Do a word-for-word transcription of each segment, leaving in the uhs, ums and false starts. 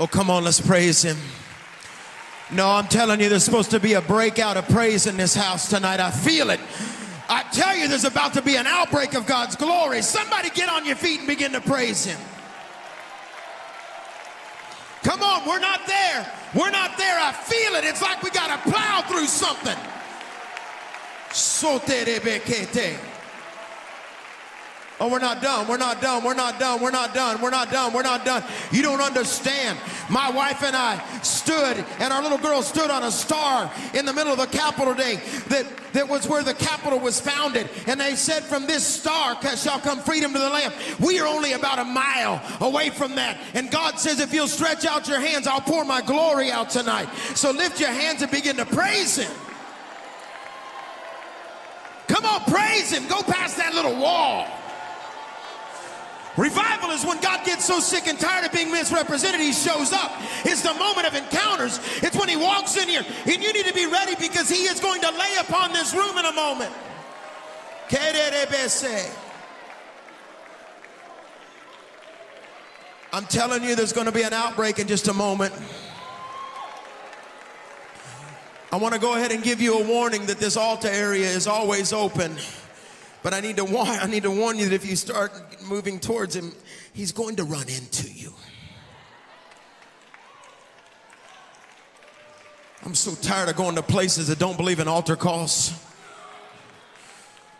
Oh, come on, let's praise him. No, I'm telling you, there's supposed to be a breakout of praise in this house tonight. I feel it. I tell you, there's about to be an outbreak of God's glory. Somebody get on your feet and begin to praise him. Come on, we're not there. We're not there. I feel it. It's like we got to plow through something. Oh, we're not done. We're not done. We're not done. We're not done. We're not done. We're not done. You don't understand. My wife and I stood, and our little girl stood on a star in the middle of a Capitol Day that, that was where the Capitol was founded. And they said, from this star shall come freedom to the Lamb. We are only about a mile away from that. And God says, if you'll stretch out your hands, I'll pour my glory out tonight. So lift your hands and begin to praise him. Come on, praise him. Go past that little wall. Revival is when God gets so sick and tired of being misrepresented, he shows up. It's the moment of encounters. It's when he walks in here, and you need to be ready because he is going to lay upon this room in a moment. I'm telling you, there's going to be an outbreak in just a moment. I want to go ahead and give you a warning that this altar area is always open. But I need to warn, I need to warn you that if you start moving towards him, he's going to run into you. I'm so tired of going to places that don't believe in altar calls.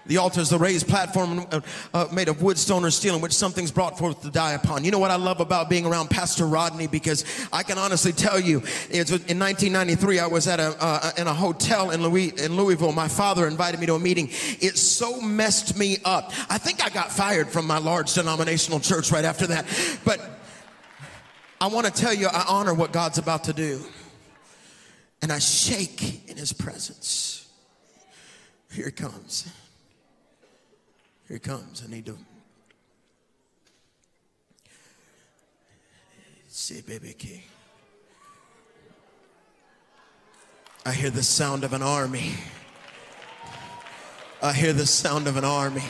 The altar is the raised platform uh, uh, made of wood, stone, or steel in which something's brought forth to die upon. You know what I love about being around Pastor Rodney? Because I can honestly tell you, it's, in nineteen ninety-three, I was at a uh, in a hotel in, Louis, in Louisville. My father invited me to a meeting. It so messed me up. I think I got fired from my large denominational church right after that. But I want to tell you, I honor what God's about to do. And I shake in his presence. Here it comes. Here he comes. I need to. See, baby key. I hear the sound of an army. I hear the sound of an army.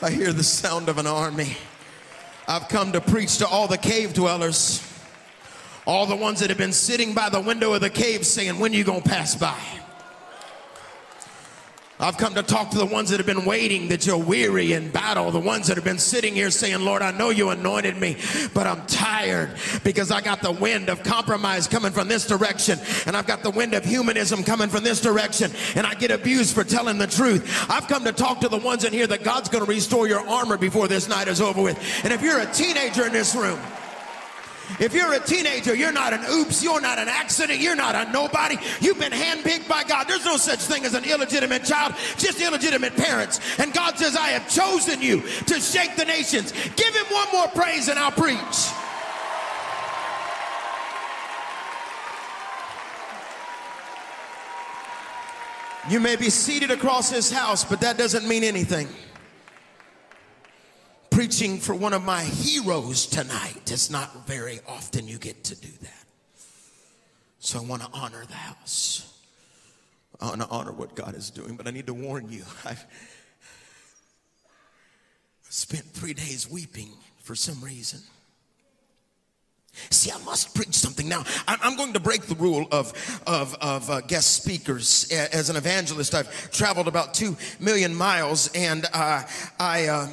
I hear the sound of an army. I've come to preach to all the cave dwellers, all the ones that have been sitting by the window of the cave saying, when are you going to pass by? I've come to talk to the ones that have been waiting, that you're weary in battle. The ones that have been sitting here saying, Lord, I know you anointed me, but I'm tired because I got the wind of compromise coming from this direction, and I've got the wind of humanism coming from this direction, and I get abused for telling the truth. I've come to talk to the ones in here that God's going to restore your armor before this night is over with. And if you're a teenager in this room, if you're a teenager, you're not an oops, you're not an accident, you're not a nobody. You've been handpicked by God. There's no such thing as an illegitimate child, just illegitimate parents. And God says, I have chosen you to shake the nations. Give him one more praise and I'll preach. You may be seated across this house, but that doesn't mean anything. Preaching for one of my heroes tonight. It's not very often you get to do that. So I want to honor the house. I want to honor what God is doing, but I need to warn you. I've spent three days weeping for some reason. See, I must preach something now. I'm going to break the rule of of, of uh, guest speakers. As an evangelist, I've traveled about two million miles, and uh, I... Uh,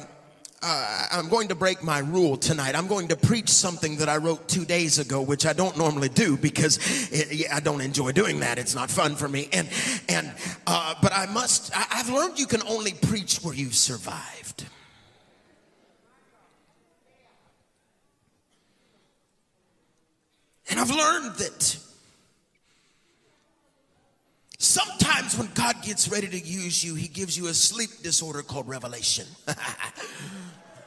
Uh, I'm going to break my rule tonight. I'm going to preach something that I wrote two days ago, which I don't normally do because it, I don't enjoy doing that. It's not fun for me. And and uh, but I must. I, I've learned you can only preach where you've survived. And I've learned that sometimes when God gets ready to use you, he gives you a sleep disorder called revelation.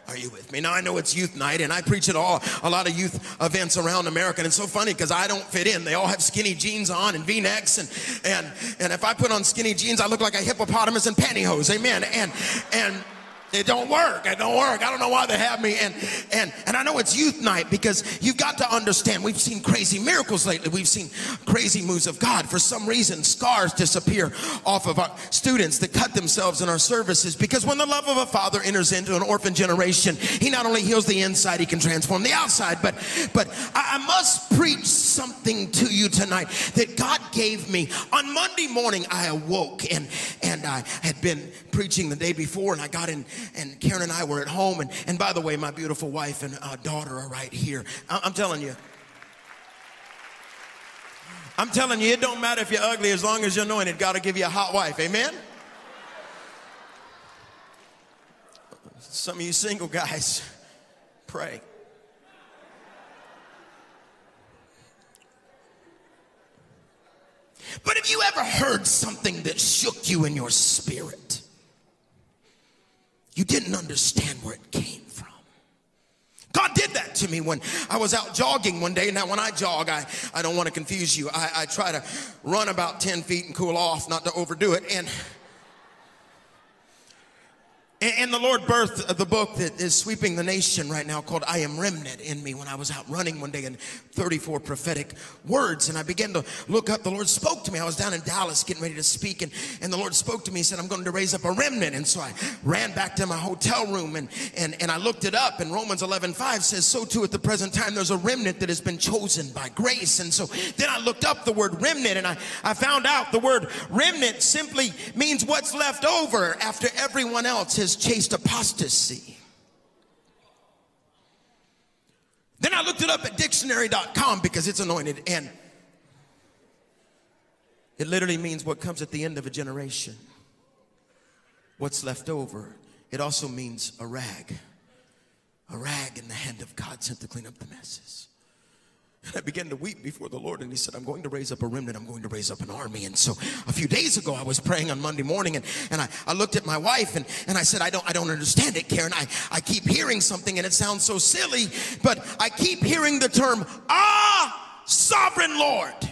Are you with me? Now, I know it's youth night, and I preach at all, a lot of youth events around America, and it's so funny because I don't fit in. They all have skinny jeans on and V-necks, and, and, and if I put on skinny jeans, I look like a hippopotamus in pantyhose, amen, and, and It don't work. It don't work. I don't know why they have me. And and and I know it's youth night, because you've got to understand, we've seen crazy miracles lately. We've seen crazy moves of God. For some reason, scars disappear off of our students that cut themselves in our services, because when the love of a father enters into an orphan generation, he not only heals the inside, he can transform the outside. But but I, I must preach something to you tonight that God gave me. On Monday morning, I awoke, and and I had been preaching the day before, and I got in. And Karen and I were at home. And, and by the way, my beautiful wife and uh, daughter are right here. I I'm telling you. I'm telling you, it don't matter if you're ugly. As long as you're anointed, God will give you a hot wife. Amen? Some of you single guys, pray. But have you ever heard something that shook you in your spirit? You didn't understand where it came from. God did that to me when I was out jogging one day. Now, when I jog, I, I don't want to confuse you. I, I try to run about ten feet and cool off, not to overdo it. And, and the Lord birthed the book that is sweeping the nation right now called I Am Remnant in me when I was out running one day, and thirty-four prophetic words. And I began to look up. The Lord spoke to me. I was down in Dallas getting ready to speak, and, and the Lord spoke to me. He said, I'm going to raise up a remnant. And so I ran back to my hotel room, and, and, and I looked it up. And Romans eleven five says, so too at the present time there's a remnant that has been chosen by grace. And so then I looked up the word remnant, and I, I found out the word remnant simply means what's left over after everyone else has chased apostasy. Then I looked it up at dictionary dot com, because it's anointed, and it literally means what comes at the end of a generation, what's left over. It also means a rag, a rag in the hand of God sent to clean up the messes. And I began to weep before the Lord, and he said, I'm going to raise up a remnant. I'm going to raise up an army. And so a few days ago, I was praying on Monday morning, and, and I, I looked at my wife, and, and I said, I don't, I don't understand it, Karen. I, I keep hearing something, and it sounds so silly, but I keep hearing the term, ah, sovereign Lord. And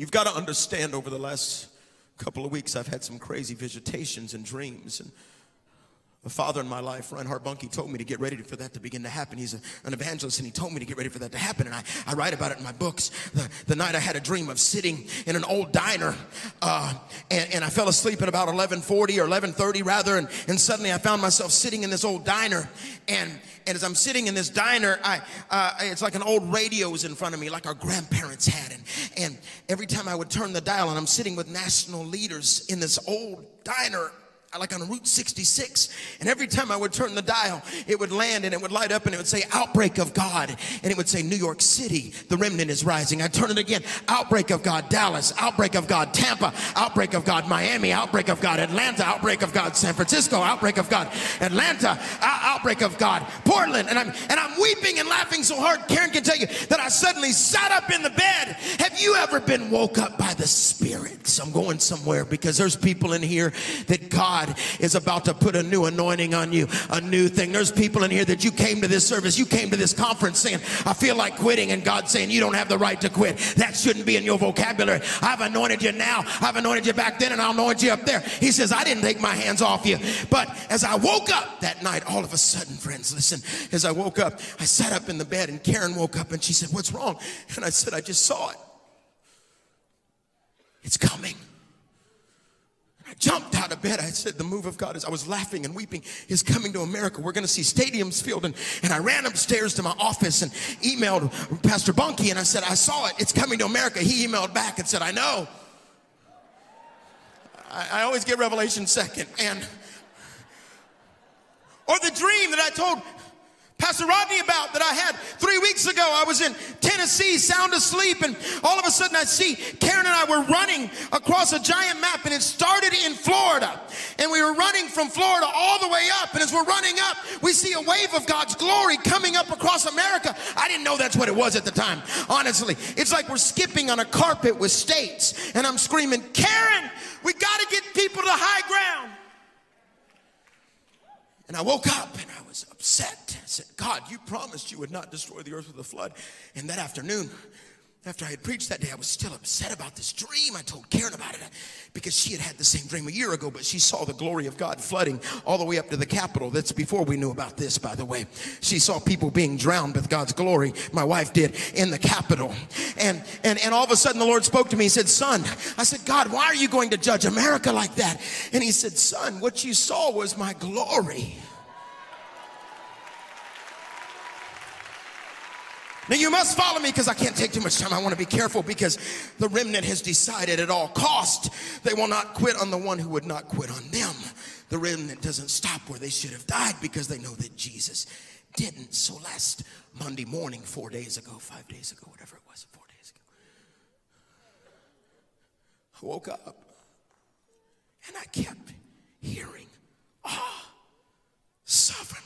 you've got to understand, over the last couple of weeks, I've had some crazy visitations and dreams, and a father in my life, Reinhard Bonnke, told me to get ready for that to begin to happen. He's a, an evangelist, and he told me to get ready for that to happen, and I, I write about it in my books. The, the night I had a dream of sitting in an old diner, uh, and, and I fell asleep at about eleven forty or eleven thirty rather, and, and suddenly I found myself sitting in this old diner, and, and as I'm sitting in this diner, I, uh, it's like an old radio's in front of me, like our grandparents had, and, and every time I would turn the dial, and I'm sitting with national leaders in this old diner, like on Route sixty-six, and every time I would turn the dial, it would land, and it would light up, and it would say, outbreak of God, and it would say, New York City, the remnant is rising. I turn it again, outbreak of God, Dallas, outbreak of God, Tampa, outbreak of God, Miami, outbreak of God, Atlanta, outbreak of God, San Francisco, outbreak of God, Atlanta, outbreak of God, Portland. And I'm, and I'm weeping and laughing so hard, Karen can tell you, that I suddenly sat up in the bed. Have you ever been woke up by the spirits? I'm going somewhere, because there's people in here that God is about to put a new anointing on you, a new thing. There's people in here that you came to this service, you came to this conference saying, I feel like quitting, and God saying, you don't have the right to quit. That shouldn't be in your vocabulary. I've anointed you now, I've anointed you back then, and I'll anoint you up there. He says, I didn't take my hands off you. But as I woke up that night, all of a sudden, friends, listen, as I woke up, I sat up in the bed, and Karen woke up, and she said, what's wrong? And I said, I just saw it. It's coming. I jumped out of bed. I said, the move of God is, I was laughing and weeping, is coming to America. We're going to see stadiums filled. And, and I ran upstairs to my office and emailed Pastor Bonnke, and I said, I saw it. It's coming to America. He emailed back and said, I know. I, I always get Revelation second. And, or the dream that I told Pastor Rodney about, that I had three weeks ago. I was in Tennessee, sound asleep, and all of a sudden I see Karen and I were running across a giant map, and it started in Florida, and we were running from Florida all the way up, and as we're running up, we see a wave of God's glory coming up across America. I didn't know that's what it was at the time, honestly. It's like we're skipping on a carpet with states, and I'm screaming, Karen, we got to get people to high ground. And I woke up, and I was upset. I said, God, you promised you would not destroy the earth with a flood. And that afternoon, after I had preached that day, I was still upset about this dream. I told Karen about it because she had had the same dream a year ago, but she saw the glory of God flooding all the way up to the Capitol. That's before we knew about this, by the way. She saw people being drowned with God's glory. My wife did, in the Capitol. And, and, and all of a sudden, the Lord spoke to me. He said, son, I said, God, why are you going to judge America like that? And he said, son, what you saw was my glory. Now, you must follow me because I can't take too much time. I want to be careful because the remnant has decided at all cost they will not quit on the one who would not quit on them. The remnant doesn't stop where they should have died because they know that Jesus didn't. So last Monday morning, four days ago, five days ago, whatever it was, four days ago, I woke up and I kept hearing, ah, oh, sovereign.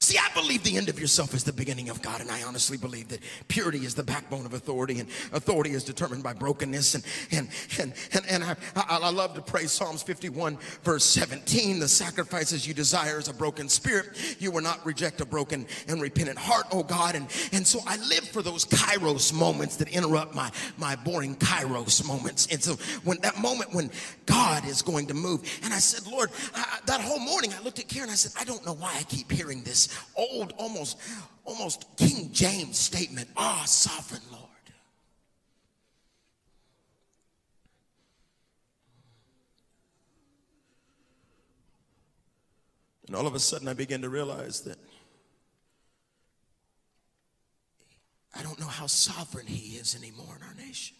See, I believe the end of yourself is the beginning of God, and I honestly believe that purity is the backbone of authority, and authority is determined by brokenness. And and and and, and I, I, I love to pray Psalms fifty-one, verse seventeen, the sacrifices you desire is a broken spirit. You will not reject a broken and repentant heart, oh God. And, and so I live for those kairos moments that interrupt my, my boring kairos moments. And so when that moment when God is going to move, and I said, Lord, I, that whole morning I looked at Karen, I said, I don't know why I keep hearing this old, almost, almost King James statement, ah, oh, sovereign Lord. And all of a sudden I began to realize that I don't know how sovereign he is anymore in our nation.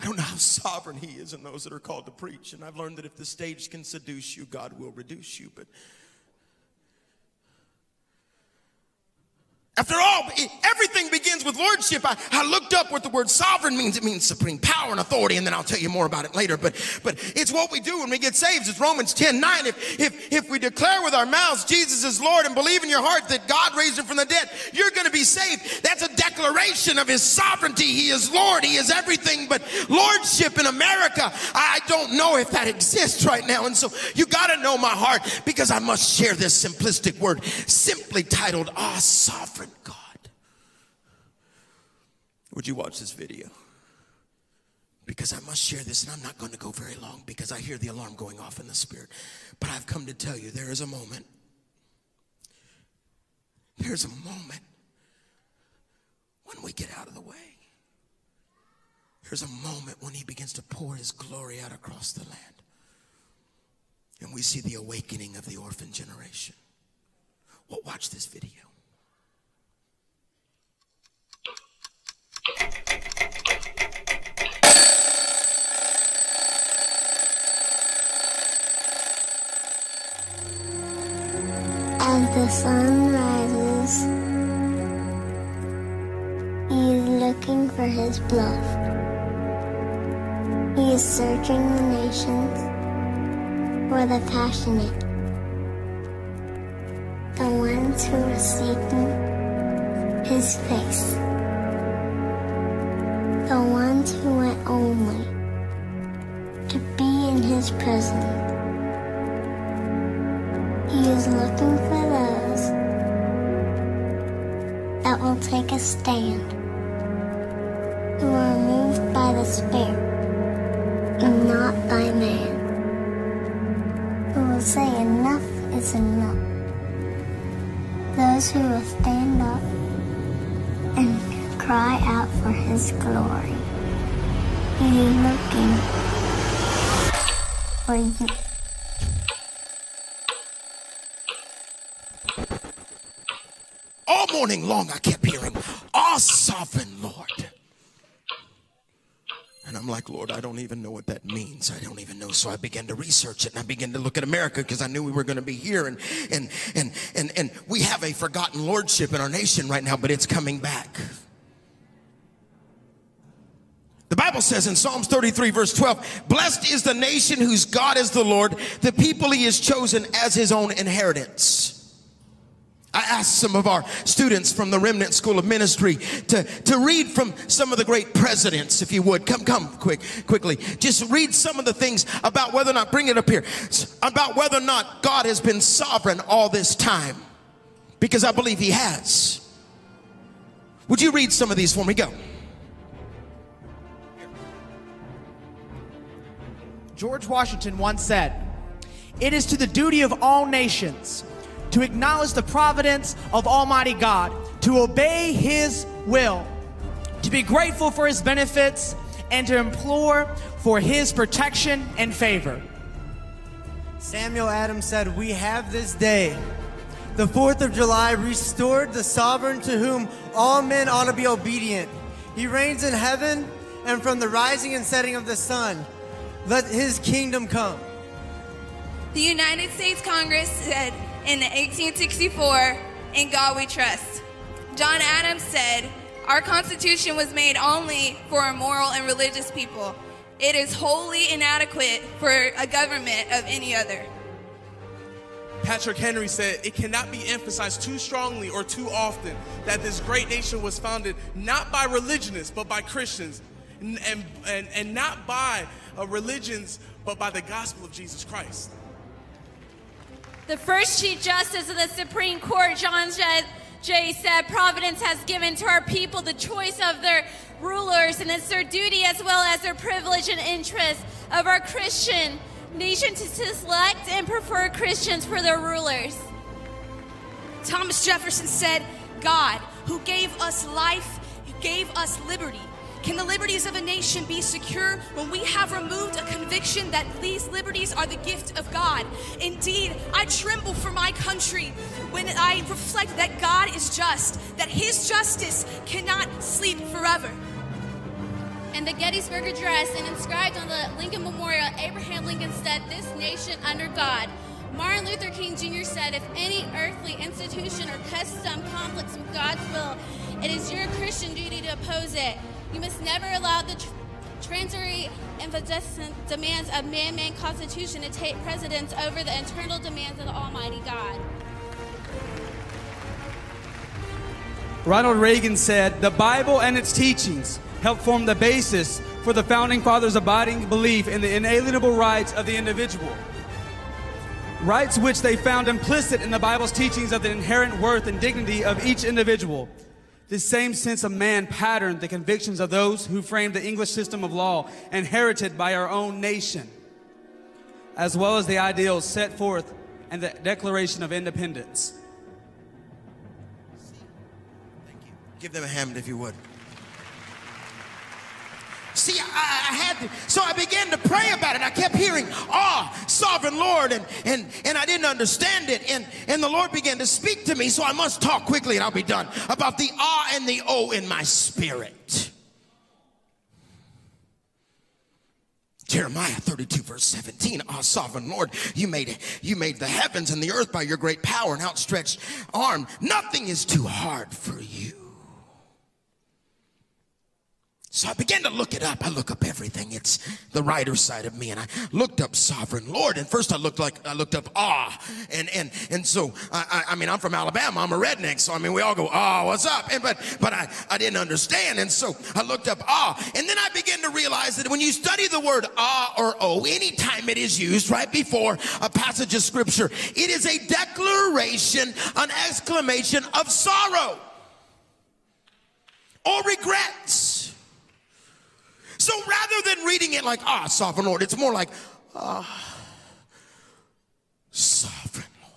I don't know how sovereign he is in those that are called to preach. And I've learned that if the stage can seduce you, God will reduce you. But after all, everything begins with lordship. I, I looked up what the word sovereign means. It means supreme power and authority, and then I'll tell you more about it later. But but it's what we do when we get saved. It's Romans ten nine. If, if, if we declare with our mouths Jesus is Lord and believe in your heart that God raised him from the dead, you're going to be saved. That's a declaration of his sovereignty. He is Lord. He is everything. But lordship in America, I don't know if that exists right now. And so you got to know my heart because I must share this simplistic word simply titled, Ah, Sovereign God. Would you watch this video? Because I must share this, and I'm not going to go very long because I hear the alarm going off in the spirit. But I've come to tell you, there is a moment. There's a moment when we get out of the way. There's a moment when he begins to pour his glory out across the land. And we see the awakening of the orphan generation. Well, watch this video. As the sun rises, he is looking for his beloved. He is searching the nations for the passionate, the ones who are seeking his face. The ones who went only to be in his presence. He is looking for those that will take a stand, who are moved by the Spirit and not by man, who will say enough is enough, those who will stand up and cry out for his glory. He is looking for you. All morning long I kept hearing, "Our sovereign Lord." And I'm like, Lord, I don't even know what that means. I don't even know. So I began to research it, and I began to look at America because I knew we were going to be here. And, and, and, and, and we have a forgotten lordship in our nation right now, but it's coming back. The Bible says in Psalms thirty-three, verse twelve, blessed is the nation whose God is the Lord, the people he has chosen as his own inheritance. I asked some of our students from the Remnant School of Ministry to, to read from some of the great presidents, if you would. Come, come, quick, quickly. Just read some of the things about whether or not, bring it up here, about whether or not God has been sovereign all this time. Because I believe he has. Would you read some of these for me? Go. George Washington once said, "It is to the duty of all nations to acknowledge the providence of Almighty God, to obey His will, to be grateful for His benefits, and to implore for His protection and favor." Samuel Adams said, "We have this day, the fourth of July, restored the sovereign to whom all men ought to be obedient. He reigns in heaven and from the rising and setting of the sun. Let His kingdom come." The United States Congress said in eighteen sixty-four, "In God we trust." John Adams said, "Our Constitution was made only for a moral and religious people. It is wholly inadequate for a government of any other." Patrick Henry said, "It cannot be emphasized too strongly or too often that this great nation was founded not by religionists, but by Christians, and, and, and not by uh, religions, but by the gospel of Jesus Christ." The first Chief Justice of the Supreme Court, John Jay, said, "Providence has given to our people the choice of their rulers, and it's their duty as well as their privilege and interest of our Christian nation to select and prefer Christians for their rulers." Thomas Jefferson said, "God, who gave us life, gave us liberty. Can the liberties of a nation be secure when we have removed a conviction that these liberties are the gift of God? Indeed, I tremble for my country when I reflect that God is just, that His justice cannot sleep forever." And the Gettysburg Address, and inscribed on the Lincoln Memorial, Abraham Lincoln said, "This nation under God." Martin Luther King Junior said, "If any earthly institution or custom conflicts with God's will, it is your Christian duty to oppose it. You must never allow the tr transitory and demands of man-made constitution to take precedence over the internal demands of the Almighty God." Ronald Reagan said, "The Bible and its teachings help form the basis for the Founding Fathers' abiding belief in the inalienable rights of the individual, rights which they found implicit in the Bible's teachings of the inherent worth and dignity of each individual. This same sense of man patterned the convictions of those who framed the English system of law inherited by our own nation, as well as the ideals set forth in the Declaration of Independence." Thank you. Give them a hand if you would. See, I, I had to, so I began to pray about it. I kept hearing, "Ah, sovereign Lord," and, and, and I didn't understand it. And, and the Lord began to speak to me, so I must talk quickly and I'll be done, about the ah and the oh in my spirit. Jeremiah thirty-two, verse seventeen, "Ah, sovereign Lord, you made, you made the heavens and the earth by your great power and outstretched arm. Nothing is too hard for you." So I began to look it up. I look up everything. It's the writer side of me. And I looked up sovereign Lord. And first I looked like I looked up ah. And and and so I, I mean, I'm from Alabama. I'm a redneck. So I mean, we all go, "Ah, what's up?" And but but I, I didn't understand. And so I looked up ah. And then I began to realize that when you study the word ah or oh, anytime it is used right before a passage of scripture, it is a declaration, an exclamation of sorrow or regrets. So rather than reading it like, "Ah, sovereign Lord," it's more like, "Ah, sovereign Lord."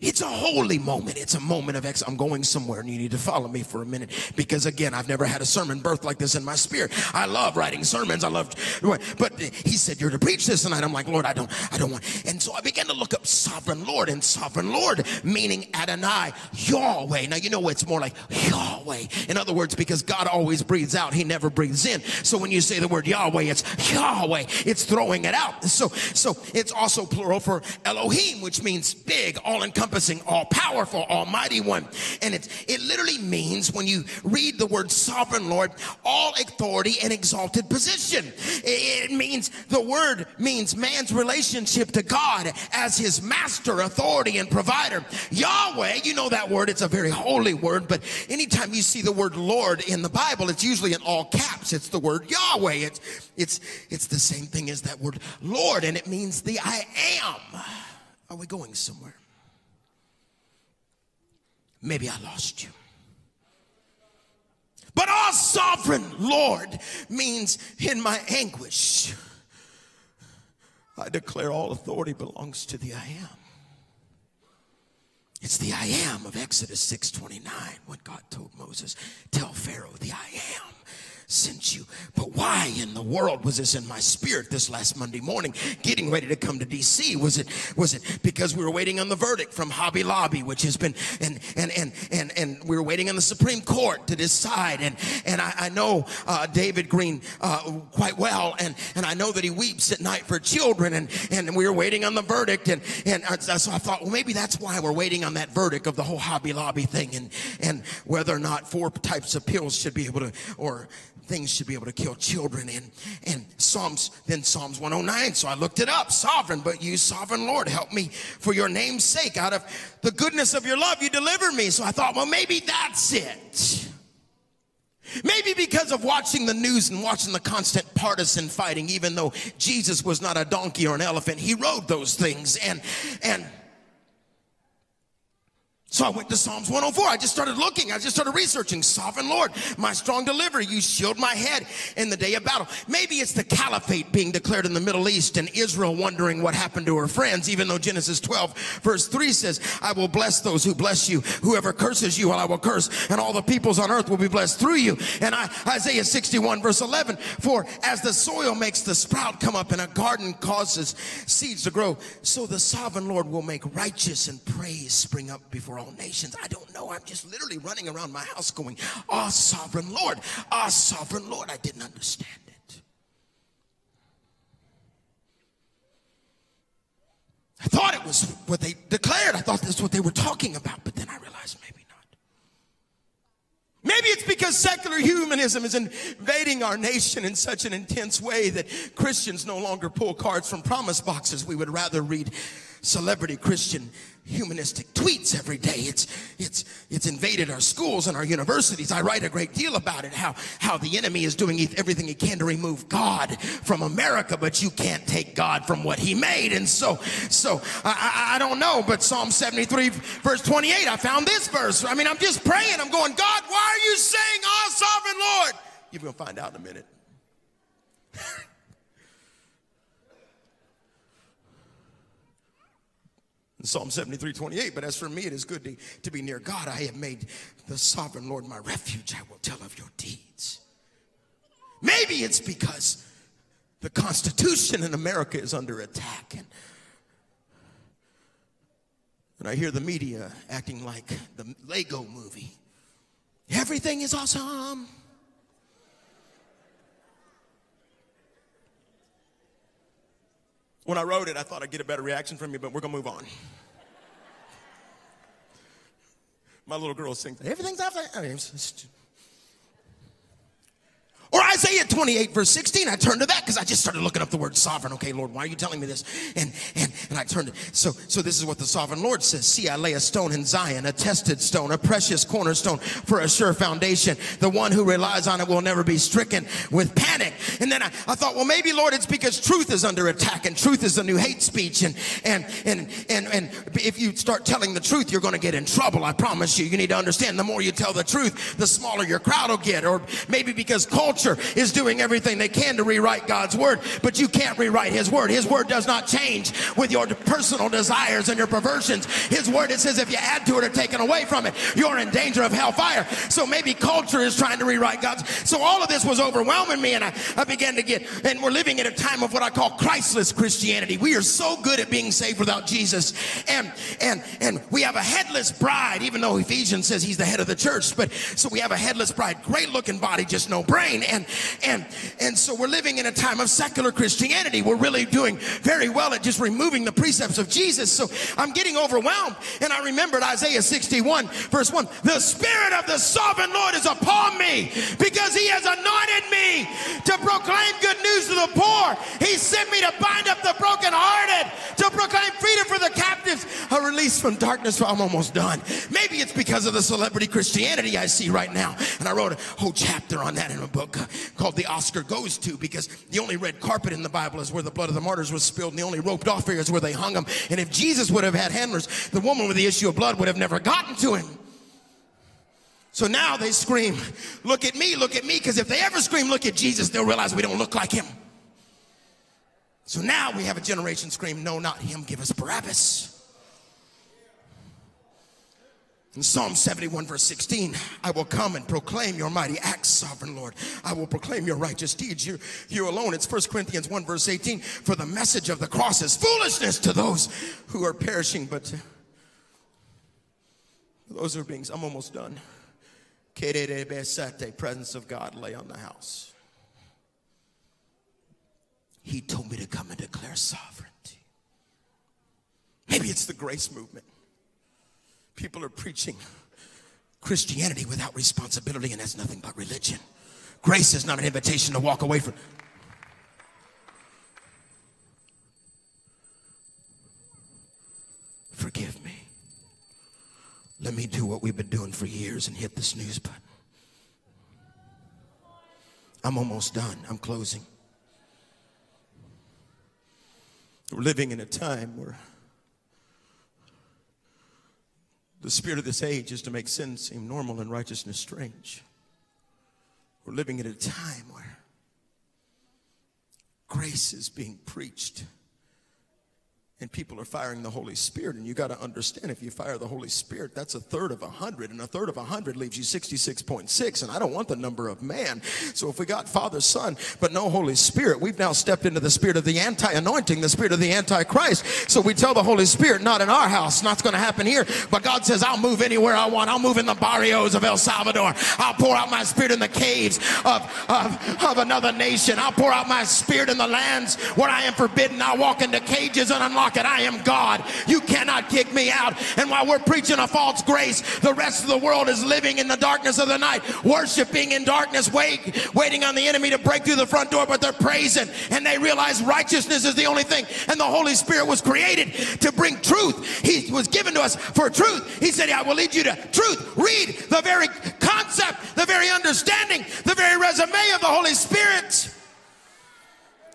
It's a holy moment. It's a moment of ex. I'm going somewhere and you need to follow me for a minute, because again, I've never had a sermon birthed like this in my spirit. I love writing sermons. I love, but He said, "You're to preach this tonight." I'm like, "Lord, I don't, I don't want." And so I began to look up sovereign Lord, and sovereign Lord meaning Adonai, Yahweh. Now, you know, it's more like Yahweh. In other words, because God always breathes out, He never breathes in. So when you say the word Yahweh, it's Yahweh. It's throwing it out. So, so it's also plural for Elohim, which means big, all-encompassing, all-powerful, almighty one. And it's, it literally means, when you read the word sovereign Lord, all authority and exalted position. It, it means, the word means man's relationship to God as his master, authority, and provider. Yahweh, you know that word. It's a very holy word, but anytime you see the word Lord in the Bible, it's usually in all caps. It's the word Yahweh. It's, it's, it's the same thing as that word Lord, and it means the I am. Are we going somewhere? Maybe I lost you. But our sovereign Lord means in my anguish, I declare all authority belongs to the I Am. It's the I Am of Exodus six twenty-nine, when God told Moses, tell Pharaoh the I Am sent you. But why in the world was this in my spirit this last Monday morning getting ready to come to D C? Was it was it because we were waiting on the verdict from Hobby Lobby, which has been and and and and, and we were waiting on the Supreme Court to decide, and and I, I know uh, David Green uh, quite well, and and I know that he weeps at night for children, and and we were waiting on the verdict, and and I, so I thought, well, maybe that's why we're waiting on that verdict of the whole Hobby Lobby thing, and and whether or not four types of pills should be able to or things should be able to kill children, and and Psalms, then Psalms one oh nine. So I looked it up. Sovereign, but you, sovereign Lord, help me for your name's sake. Out of the goodness of your love, you deliver me. So I thought, well, maybe that's it. Maybe because of watching the news and watching the constant partisan fighting, even though Jesus was not a donkey or an elephant, he rode those things. And, and so I went to Psalms one oh four. I just started looking. I just started researching. Sovereign Lord, my strong deliverer, you shield my head in the day of battle. Maybe it's the caliphate being declared in the Middle East and Israel wondering what happened to her friends, even though Genesis twelve verse three says, I will bless those who bless you. Whoever curses you, I will curse, and all the peoples on earth will be blessed through you. And I, Isaiah sixty-one verse eleven, for as the soil makes the sprout come up and a garden causes seeds to grow, so the sovereign Lord will make righteous and praise spring up before all nations. I don't know. I'm just literally running around my house going, ah, sovereign Lord, ah, sovereign Lord. I didn't understand it. I thought it was what they declared. I thought that's what they were talking about, but then I realized maybe not. Maybe it's because secular humanism is invading our nation in such an intense way that Christians no longer pull cards from promise boxes. We would rather read celebrity Christian humanistic tweets every day. It's it's it's invaded our schools and our universities. I write a great deal about it, how how the enemy is doing everything he can to remove God from America, but you can't take God from what he made. And so so I, I, I don't know, but Psalm seventy-three verse twenty-eight, I found this verse. I mean, I'm just praying. I'm going, God, why are you saying, oh, sovereign Lord? You're going to find out in a minute. Psalm seventy-three twenty-eight, but as for me, it is good to, to be near God. I have made the sovereign Lord my refuge. I will tell of your deeds. Maybe it's because the Constitution in America is under attack. And, and I hear the media acting like the Lego movie. Everything is awesome. When I wrote it, I thought I'd get a better reaction from you, but we're going to move on. My little girl sings, everything's after. I mean, or Isaiah twenty-eight verse sixteen, I turned to that because I just started looking up the word sovereign. Okay, Lord, why are you telling me this? And and and I turned it. So, so this is what the sovereign Lord says. See, I lay a stone in Zion, a tested stone, a precious cornerstone for a sure foundation. The one who relies on it will never be stricken with panic. And then I, I thought, well, maybe, Lord, it's because truth is under attack, and truth is the new hate speech. And, and, and, and, and if you start telling the truth, you're going to get in trouble. I promise you. You need to understand, the more you tell the truth, the smaller your crowd will get. Or maybe because culture is doing everything they can to rewrite God's word, but you can't rewrite his word. His word does not change with your personal desires and your perversions. His word, it says if you add to it or take it away from it, you're in danger of hellfire. So maybe culture is trying to rewrite God's. So all of this was overwhelming me, and I, I began to get, and we're living in a time of what I call Christless Christianity. We are so good at being saved without Jesus, and and and we have a headless bride, even though Ephesians says he's the head of the church. But so we have a headless bride, great looking body, just no brain. And, and, and so we're living in a time of secular Christianity. We're really doing very well at just removing the precepts of Jesus. So I'm getting overwhelmed. And I remembered Isaiah sixty-one verse one. The Spirit of the sovereign Lord is upon me because he has anointed me to proclaim good news to the poor. He sent me to bind up the brokenhearted, to proclaim freedom for the captives, a release from darkness. I'm almost done. Maybe it's because of the celebrity Christianity I see right now. And I wrote a whole chapter on that in a book called The Oscar Goes To, because the only red carpet in the Bible is where the blood of the martyrs was spilled, and the only roped off area is where they hung him. And if Jesus would have had handlers, the woman with the issue of blood would have never gotten to him. So now they scream, look at me, look at me, because if they ever scream, look at Jesus, they'll realize we don't look like him. So now we have a generation scream, no, not him, give us Barabbas. In Psalm seventy-one verse sixteen, I will come and proclaim your mighty acts, sovereign Lord. I will proclaim your righteous deeds, you, you alone. It's First Corinthians one verse eighteen, for the message of the cross is foolishness to those who are perishing, but to those who are beings, I'm almost done. Presence of God lay on the house. He told me to come and declare sovereignty. Maybe it's the grace movement. People are preaching Christianity without responsibility, and that's nothing but religion. Grace is not an invitation to walk away from. Forgive me. Let me do what we've been doing for years and hit the snooze button. I'm almost done. I'm closing. We're living in a time where the spirit of this age is to make sin seem normal and righteousness strange. We're living at a time where grace is being preached and people are firing the Holy Spirit. And you got to understand, if you fire the Holy Spirit, that's a third of a hundred, and a third of a hundred leaves you sixty-six point six, and I don't want the number of man. So if we got Father, Son, but no Holy Spirit, we've now stepped into the spirit of the anti-anointing, the spirit of the anti-Christ. So we tell the Holy Spirit, not in our house, not going to happen here, but God says, I'll move anywhere I want. I'll move in the barrios of El Salvador. I'll pour out my spirit in the caves of, of, of another nation. I'll pour out my spirit in the lands where I am forbidden. I'll walk into cages and unlock it. I am God. You cannot kick me out. And while we're preaching a false grace, the rest of the world is living in the darkness of the night, worshiping in darkness, wait, waiting on the enemy to break through the front door, but they're praising, and they realize righteousness is the only thing. And the Holy Spirit was created to bring truth. He was given to us for truth. He said, I will lead you to truth. Read the very concept, the very understanding, the very resume of the Holy Spirit.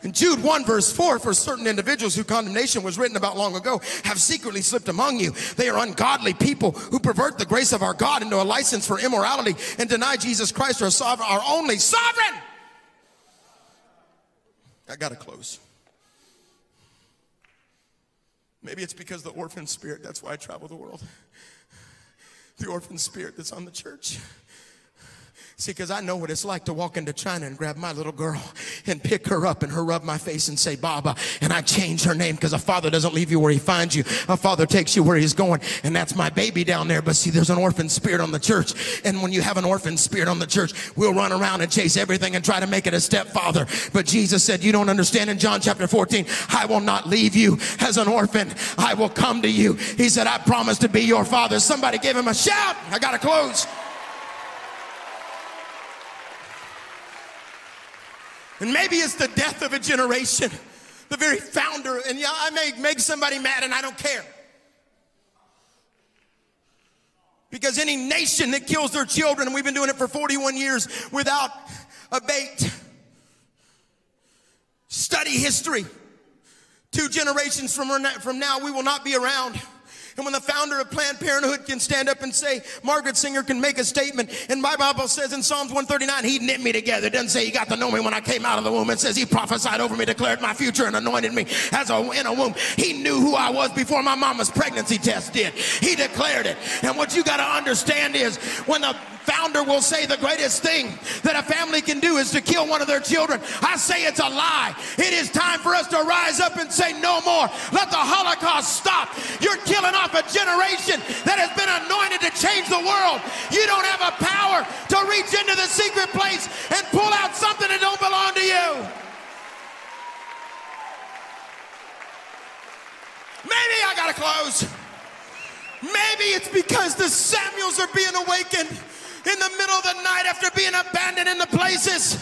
In Jude one verse four, for certain individuals who condemnation was written about long ago have secretly slipped among you. They are ungodly people who pervert the grace of our God into a license for immorality and deny Jesus Christ, our sovereign, our only sovereign. I gotta close. Maybe it's because the orphan spirit, that's why I travel the world. The orphan spirit that's on the church. See, because I know what it's like to walk into China and grab my little girl and pick her up and her rub my face and say, Baba, and I change her name, because a father doesn't leave you where he finds you. A father takes you where he's going, and that's my baby down there. But see, there's an orphan spirit on the church, and when you have an orphan spirit on the church, we'll run around and chase everything and try to make it a stepfather. But Jesus said, you don't understand, in John chapter fourteen, I will not leave you as an orphan. I will come to you. He said, I promise to be your father. Somebody give him a shout. I got to close. And maybe it's the death of a generation, the very founder. And yeah, I may make somebody mad, and I don't care. Because any nation that kills their children, and we've been doing it for forty-one years without abate. Study history. Two generations from, from now, we will not be around. And when the founder of Planned Parenthood can stand up and say, Margaret Sanger can make a statement, and my Bible says in Psalms one thirty-nine, he knit me together. It doesn't say he got to know me when I came out of the womb. It says he prophesied over me, declared my future, and anointed me as a, in a womb. He knew who I was before my mama's pregnancy test did. He declared it. And what you got to understand is, when the founder will say the greatest thing that a family can do is to kill one of their children, I say it's a lie. It is time for us to rise up and say no more. Let the Holocaust stop. You're killing off a generation that has been anointed to change the world. You don't have a power to reach into the secret place and pull out something that don't belong to you. Maybe I gotta close. Maybe it's because the Samuels are being awakened in the middle of the night after being abandoned in the places.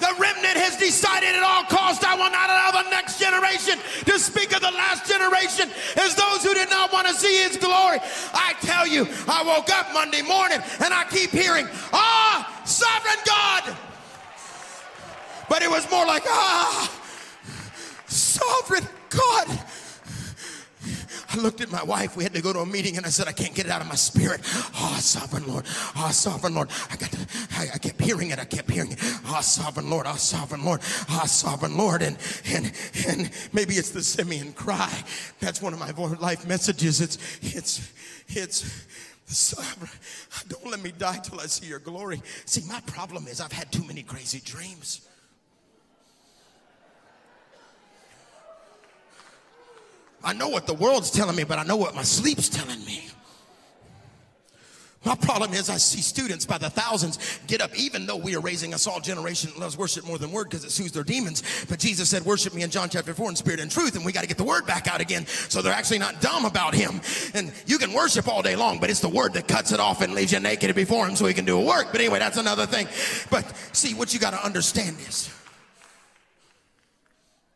The remnant has decided at all costs, I will not allow the next generation to speak of the last generation as those who did not want to see his glory. I tell you, I woke up Monday morning and I keep hearing, ah, sovereign God. But it was more like, ah, sovereign God. I looked at my wife. We had to go to a meeting, and I said, I can't get it out of my spirit. Oh, sovereign Lord. Oh, sovereign Lord. I got to, I, I kept hearing it. I kept hearing it. Oh, sovereign Lord. Oh, sovereign Lord. Oh, sovereign Lord. And and and maybe it's the Simeon cry. That's one of my life messages. It's it's it's sovereign. Don't let me die till I see your glory. See, my problem is I've had too many crazy dreams. I know what the world's telling me, but I know what my sleep's telling me. My problem is I see students by the thousands get up, even though we are raising us all generation that loves worship more than word because it soothes their demons. But Jesus said, worship me in John chapter four in spirit and truth, and we got to get the word back out again so they're actually not dumb about him. And you can worship all day long, but it's the word that cuts it off and leaves you naked before him so he can do a work. But anyway, that's another thing. But see, what you got to understand is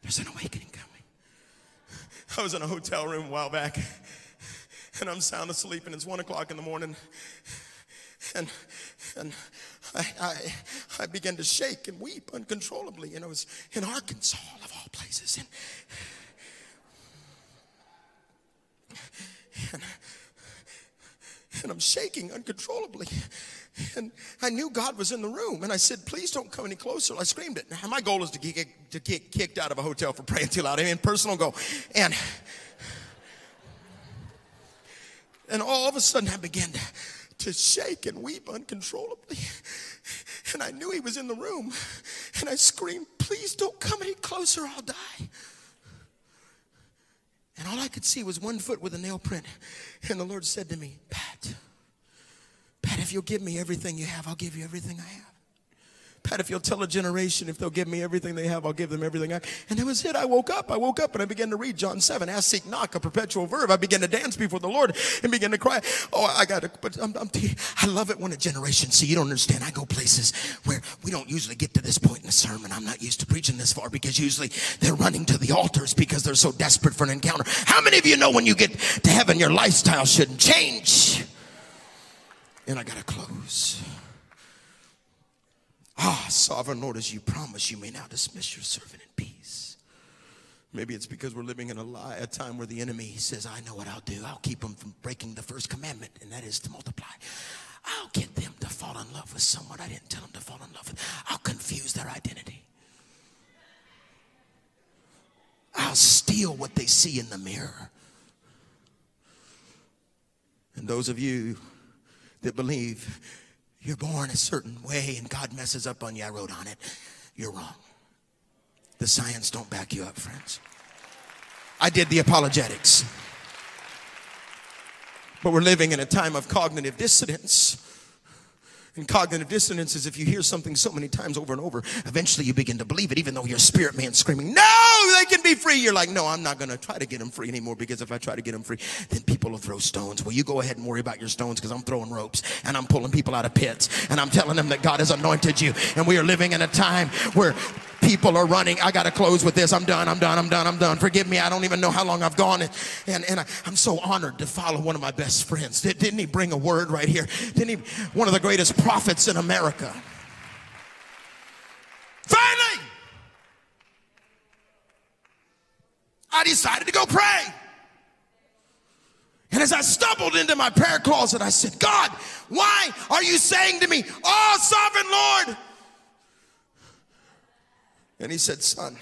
there's an awakening coming. I was in a hotel room a while back, and I'm sound asleep, and it's one o'clock in the morning, and and I, I I began to shake and weep uncontrollably, and I was in Arkansas, of all places, and and, and I'm shaking uncontrollably. And I knew God was in the room. And I said, please don't come any closer. I screamed it. Now, my goal is to get, to get kicked out of a hotel for praying too loud. I mean, personal goal. And, and all of a sudden, I began to, to shake and weep uncontrollably. And I knew he was in the room. And I screamed, please don't come any closer. I'll die. And all I could see was one foot with a nail print. And the Lord said to me, Pat. Pat, if you'll give me everything you have, I'll give you everything I have. Pat, if you'll tell a generation, if they'll give me everything they have, I'll give them everything I have. And that was it. I woke up. I woke up and I began to read John seven. Ask, seek, knock, a perpetual verb. I began to dance before the Lord and began to cry. Oh, I got to, but I'm, I'm I love it when a generation, see, you don't understand. I go places where we don't usually get to this point in a sermon. I'm not used to preaching this far because usually they're running to the altars because they're so desperate for an encounter. How many of you know when you get to heaven, your lifestyle shouldn't change? And I got to close. Ah, sovereign Lord, as you promise, you may now dismiss your servant in peace. Maybe it's because we're living in a lie, a time where the enemy says, I know what I'll do. I'll keep them from breaking the first commandment, and that is to multiply. I'll get them to fall in love with someone I didn't tell them to fall in love with. I'll confuse their identity. I'll steal what they see in the mirror. And those of you that believe you're born a certain way and God messes up on you, I wrote on it, you're wrong. The science don't back you up, friends. I did the apologetics. But we're living in a time of cognitive dissonance. And cognitive dissonance is if you hear something so many times over and over, eventually you begin to believe it, even though your spirit man's screaming, no, they can be free. You're like, no, I'm not going to try to get them free anymore, because if I try to get them free, then people will throw stones. Well, you go ahead and worry about your stones, because I'm throwing ropes and I'm pulling people out of pits and I'm telling them that God has anointed you. And we are living in a time where people are running. I got to close with this. I'm done. I'm done. I'm done. I'm done. Forgive me. I don't even know how long I've gone. And, and, and I, I'm so honored to follow one of my best friends. Did, didn't he bring a word right here? Didn't he? One of the greatest prophets in America. Finally, I decided to go pray. And as I stumbled into my prayer closet, I said, God, why are you saying to me, oh, sovereign Lord? And he said, son,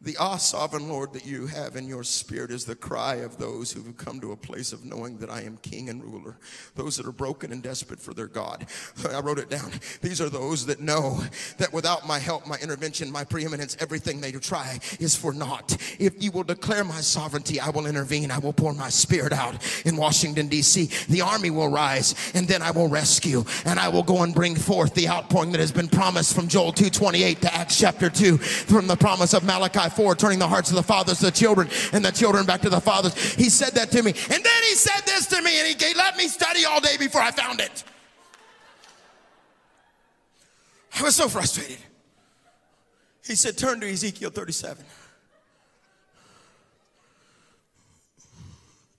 the ah, sovereign Lord that you have in your spirit is the cry of those who have come to a place of knowing that I am king and ruler, those that are broken and desperate for their God. I wrote it down. These are those that know that without my help, my intervention, my preeminence, everything they try is for naught. If you will declare my sovereignty, I will intervene. I will pour my spirit out in Washington, D C The army will rise, and then I will rescue, and I will go and bring forth the outpouring that has been promised from Joel two twenty-eight to Acts chapter two, from the promise of Malachi four, turning the hearts of the fathers to the children and the children back to the fathers. He said that to me, and then he said this to me, and he, he let me study all day before I found it. I was so frustrated. He said, turn to Ezekiel thirty-seven.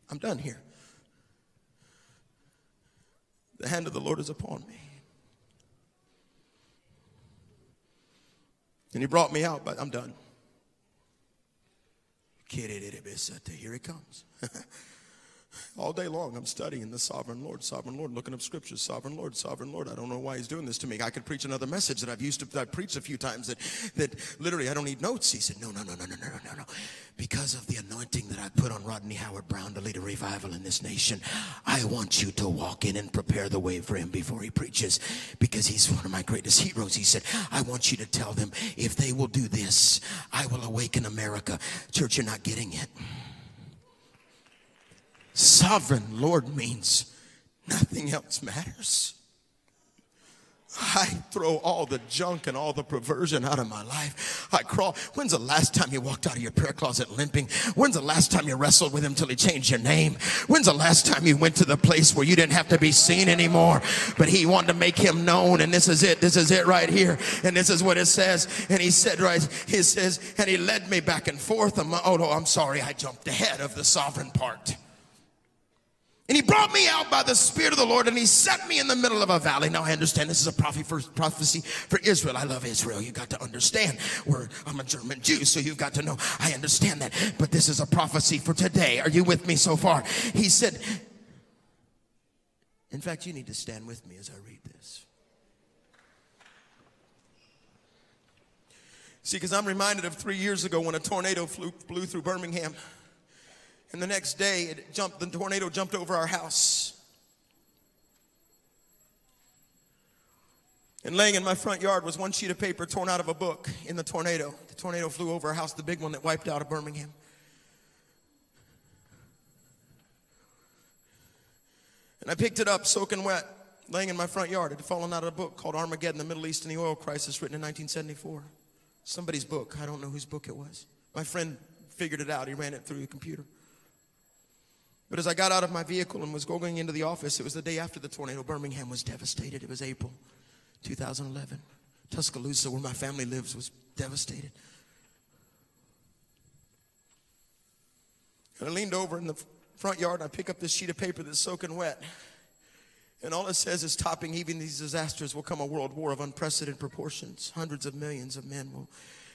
I'm done here. The hand of the Lord is upon me. And he brought me out, but I'm done. Here it comes. All day long, I'm studying the sovereign Lord, sovereign Lord, looking up scriptures, sovereign Lord, sovereign Lord. I don't know why he's doing this to me. I could preach another message that I've used to, that I've preached a few times that, that literally I don't need notes. He said, no, no, no, no, no, no, no, no. Because of the anointing that I put on Rodney Howard Brown to lead a revival in this nation, I want you to walk in and prepare the way for him before he preaches, because he's one of my greatest heroes. He said, I want you to tell them, if they will do this, I will awaken America. Church, you're not getting it. Sovereign Lord means nothing else matters. I throw all the junk and all the perversion out of my life. I crawl. When's the last time you walked out of your prayer closet limping? When's the last time you wrestled with him till he changed your name? When's the last time you went to the place where you didn't have to be seen anymore, but he wanted to make him known? And this is it. This is it right here. And this is what it says. And he said, right, he says, and he led me back and forth. Among, oh, no, I'm sorry. I jumped ahead of the sovereign part. And he brought me out by the Spirit of the Lord, and he set me in the middle of a valley. Now I understand this is a prophecy for Israel. I love Israel. You got to understand. We're, I'm a German Jew, so you've got to know. I understand that. But this is a prophecy for today. Are you with me so far? He said, in fact, you need to stand with me as I read this. See, because I'm reminded of three years ago when a tornado flew, blew through Birmingham. And the next day, it jumped, the tornado jumped over our house. And laying in my front yard was one sheet of paper torn out of a book in the tornado. The tornado flew over our house, the big one that wiped out of Birmingham. And I picked it up, soaking wet, laying in my front yard. It had fallen out of a book called Armageddon, the Middle East and the Oil Crisis, written in nineteen seventy-four. Somebody's book. I don't know whose book it was. My friend figured it out. He ran it through the computer. But as I got out of my vehicle and was going into the office, it was the day after the tornado. Birmingham was devastated. It was April two thousand eleven. Tuscaloosa, where my family lives, was devastated. And I leaned over in the front yard, and I pick up this sheet of paper that's soaking wet. And all it says is, topping even these disasters will come a world war of unprecedented proportions. Hundreds of millions of men will...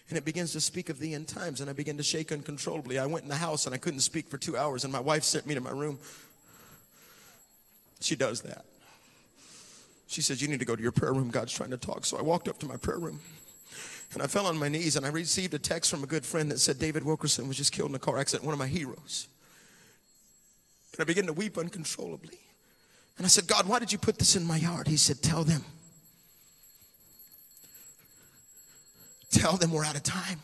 And it begins to speak of the end times, and I began to shake uncontrollably. I went in the house, and I couldn't speak for two hours, and my wife sent me to my room. She does that. She says, you need to go to your prayer room. God's trying to talk. So I walked up to my prayer room, and I fell on my knees, and I received a text from a good friend that said, David Wilkerson was just killed in a car accident, one of my heroes. And I began to weep uncontrollably. And I said, God, why did you put this in my yard? He said, tell them. Tell them we're out of time.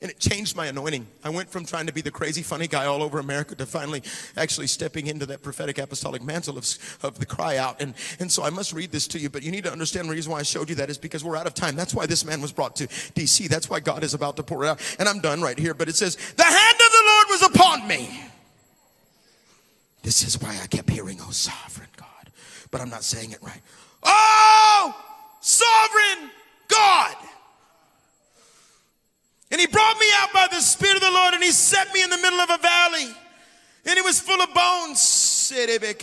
And it changed my anointing. I went from trying to be the crazy, funny guy all over America to finally actually stepping into that prophetic apostolic mantle of, of the cry out. And, and so I must read this to you, but you need to understand the reason why I showed you that is because we're out of time. That's why this man was brought to D C. That's why God is about to pour it out. And I'm done right here, but it says, the hand of the Lord was upon me. This is why I kept hearing, oh, sovereign God. But I'm not saying it right. Oh, sovereign God. And he brought me out by the Spirit of the Lord, and he set me in the middle of a valley, and it was full of bones. Where's my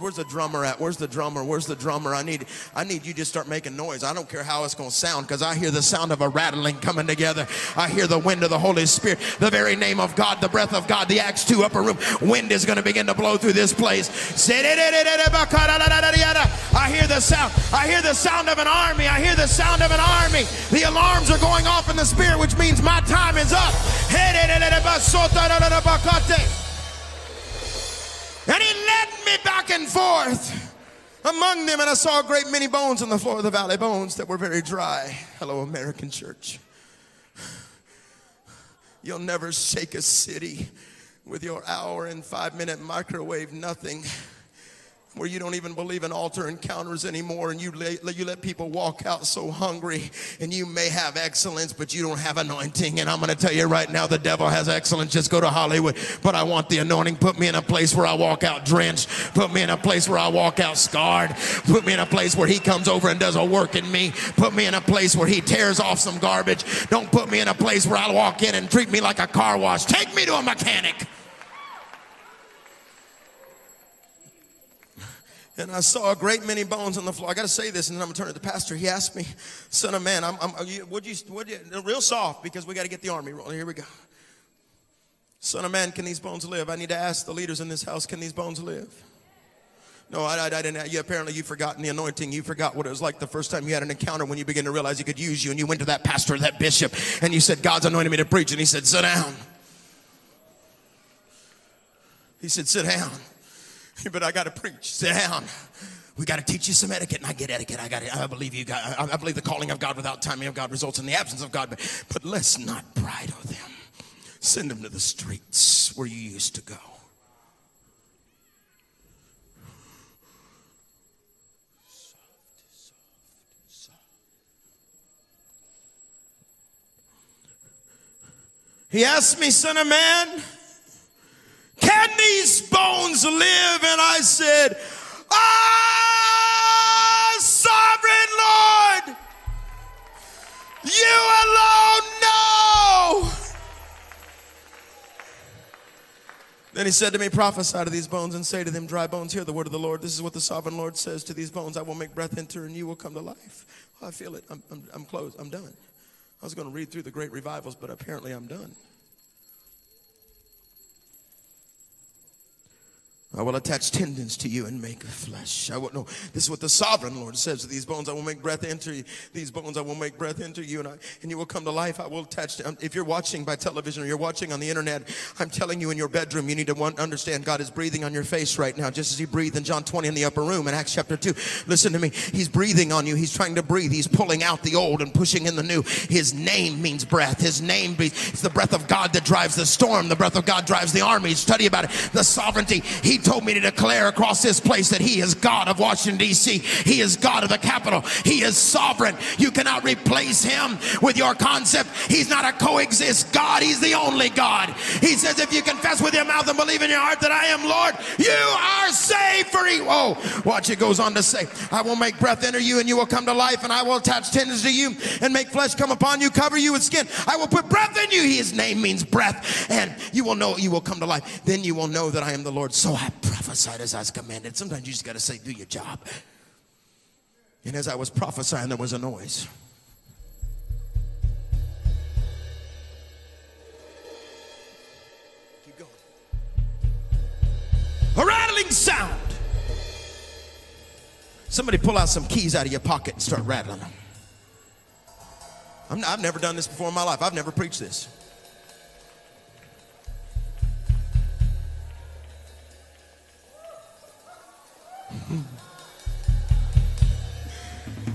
where's the drummer at? Where's the drummer? Where's the drummer? I need I need you to just start making noise. I don't care how it's gonna sound, because I hear the sound of a rattling coming together. I hear the wind of the Holy Spirit, the very name of God, the breath of God, the Acts two upper room. Wind is gonna begin to blow through this place. I hear the sound. I hear the sound of an army. I hear the sound of an army. The alarms are going off in the spirit, which means my time is up. And he led me back and forth among them, and I saw a great many bones on the floor of the valley, bones that were very dry. Hello, American church. You'll never shake a city with your hour and five minute microwave nothing, where you don't even believe in altar encounters anymore, and you let, you let people walk out so hungry, and you may have excellence, but you don't have anointing. And I'm going to tell you right now, the devil has excellence. Just go to Hollywood. But I want the anointing. Put me in a place where I walk out drenched. Put me in a place where I walk out scarred. Put me in a place where he comes over and does a work in me. Put me in a place where he tears off some garbage. Don't put me in a place where I walk in and treat me like a car wash. Take me to a mechanic. And I saw a great many bones on the floor. I got to say this, and then I'm going to turn to the pastor. He asked me, son of man, I'm, I'm are you, would you, would you, real soft, because we got to get the army rolling. Here we go. Son of man, can these bones live? I need to ask the leaders in this house, can these bones live? No, I, I, I didn't. You, apparently you've forgotten the anointing. You forgot what it was like the first time you had an encounter when you began to realize he could use you, and you went to that pastor, that bishop, and you said, God's anointed me to preach. And he said, sit down. He said, sit down. But I got to preach. Sit down. We got to teach you some etiquette. And I get etiquette. I got it. I believe you. Got, I, I believe the calling of God without timing of God results in the absence of God. But, but let's not bridle them. Send them to the streets where you used to go. He asked me, son of man, can these bones live? And I said, ah, sovereign Lord, you alone know. Then he said to me, prophesy to these bones and say to them, dry bones, hear the word of the Lord. This is what the sovereign Lord says to these bones. I will make breath enter and you will come to life. Oh, I feel it. I'm, I'm, I'm close. I'm done. I was going to read through the great revivals, but apparently I'm done. I will attach tendons to you and make flesh. I will, no, this is what the sovereign Lord says to these bones. I will make breath into you. These bones, I will make breath into you, and I, and you will come to life. I will attach. If you're watching by television or you're watching on the internet, I'm telling you in your bedroom, you need to want, understand God is breathing on your face right now, just as he breathed in John twenty in the upper room and Acts chapter two. Listen to me. He's breathing on you. He's trying to breathe. He's pulling out the old and pushing in the new. His name means breath. His name breathes. It's the breath of God that drives the storm. The breath of God drives the army. Study about it. The sovereignty. He told me to declare across this place that he is God of Washington, D C He is God of the Capitol. He is sovereign. You cannot replace him with your concept. He's not a coexist God. He's the only God. He says, if you confess with your mouth and believe in your heart that I am Lord, you are saved for evil. Oh, watch, it goes on to say, I will make breath enter you and you will come to life, and I will attach tendons to you and make flesh come upon you, cover you with skin. I will put breath in you. His name means breath, and you will know, you will come to life. Then you will know that I am the Lord. So I prophesied as I was commanded. Sometimes you just got to say, do your job. And as I was prophesying, there was a noise. Keep going. A rattling sound. Somebody pull out some keys out of your pocket and start rattling them. I'm not, I've never done this before in my life. I've never preached this.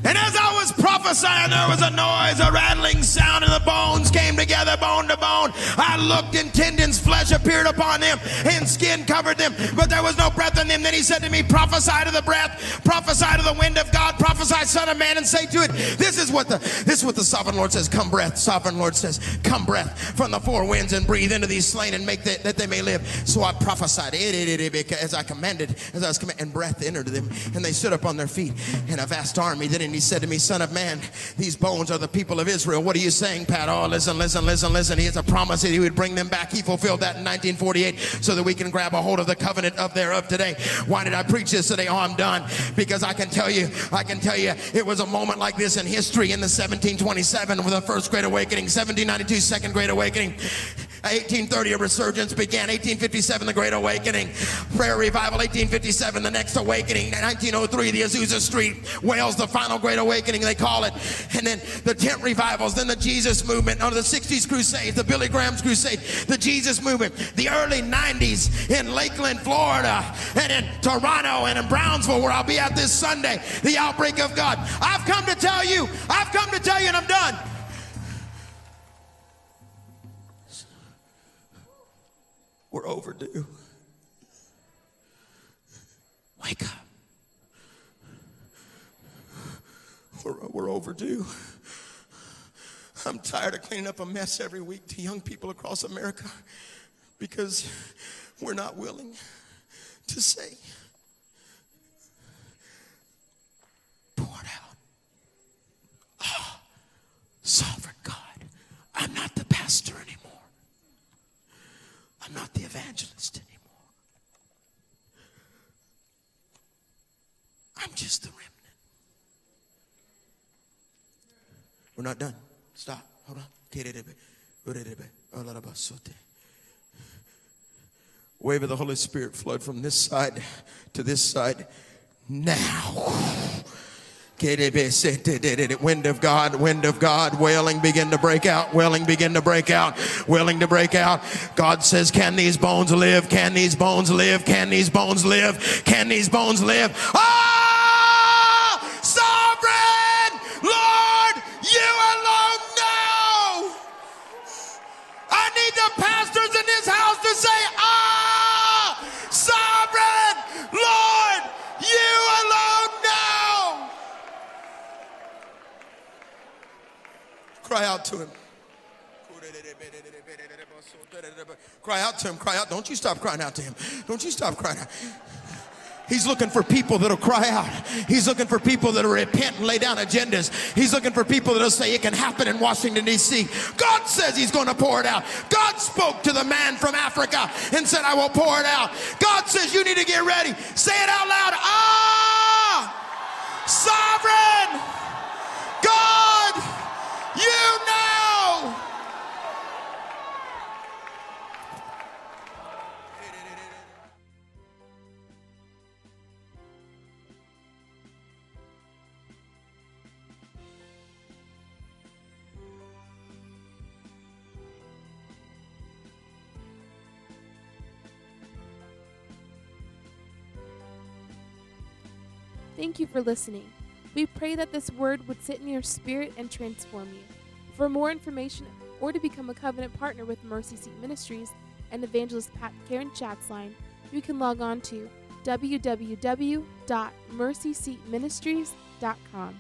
And as I was prophesying, there was a noise, a rattling sound, and the bones came together, bone to bone. I looked, and tendons, flesh appeared upon them, and skin covered them, but there was no breath in them. Then he said to me, prophesy to the breath, prophesy to the wind of God, prophesy, son of man, and say to it, this is what the this is what the sovereign Lord says, come breath, sovereign Lord says, come breath from the four winds, and breathe into these slain, and make that, that they may live. So I prophesied, as I commanded, as I was commanded, and breath entered them, and they stood up on their feet, and a vast army did. And he said to me, son of man, these bones are the people of Israel. What are you saying, Pat? Oh, listen, listen, listen, listen. He has a promise that he would bring them back. He fulfilled that in nineteen forty-eight so that we can grab a hold of the covenant of thereof today. Why did I preach this today? Oh, I'm done. Because I can tell you, I can tell you, it was a moment like this in history in the seventeen twenty-seven with the First Great Awakening, seventeen ninety-two, Second Great Awakening. eighteen thirty, a resurgence began. eighteen fifty-seven, the Great Awakening. Prayer revival, eighteen fifty-seven, the next awakening. nineteen oh three, the Azusa Street. Wales, the final Great Awakening, they call it. And then the tent revivals, then the Jesus movement, under the sixties Crusades, the Billy Graham's Crusade, the Jesus movement, the early nineties in Lakeland, Florida, and in Toronto and in Brownsville, where I'll be at this Sunday, the outbreak of God. I've come to tell you, I've come to tell you, and I'm done. We're overdue. Wake up. We're, we're overdue. I'm tired of cleaning up a mess every week to young people across America because we're not willing to say, pour it out. Oh, sovereign God, I'm not the pastor anymore. I'm not the evangelist anymore. I'm just a remnant. We're not done. Stop. Hold on. Wave of the Holy Spirit flood from this side to this side now. Wind of God, wind of God, wailing begin to break out, wailing begin to break out, wailing to break out. God says, can these bones live? Can these bones live? Can these bones live? Can these bones live? Oh, sovereign Lord, you alone know. I need the pastors in this house to say, ah, oh, sovereign Lord, you alone know. Cry out to him. Cry out to him. Cry out. Don't you stop crying out to him. Don't you stop crying out. He's looking for people that'll cry out. He's looking for people that'll repent and lay down agendas. He's looking for people that'll say it can happen in Washington, D C God says he's going to pour it out. God spoke to the man from Africa and said, I will pour it out. God says you need to get ready. Say it out loud. Ah, sovereign God, you know. Thank you for listening. We pray that this word would sit in your spirit and transform you. For more information or to become a covenant partner with Mercy Seat Ministries and evangelist Pat Karen Chatzline, you can log on to w w w dot mercy seat ministries dot com.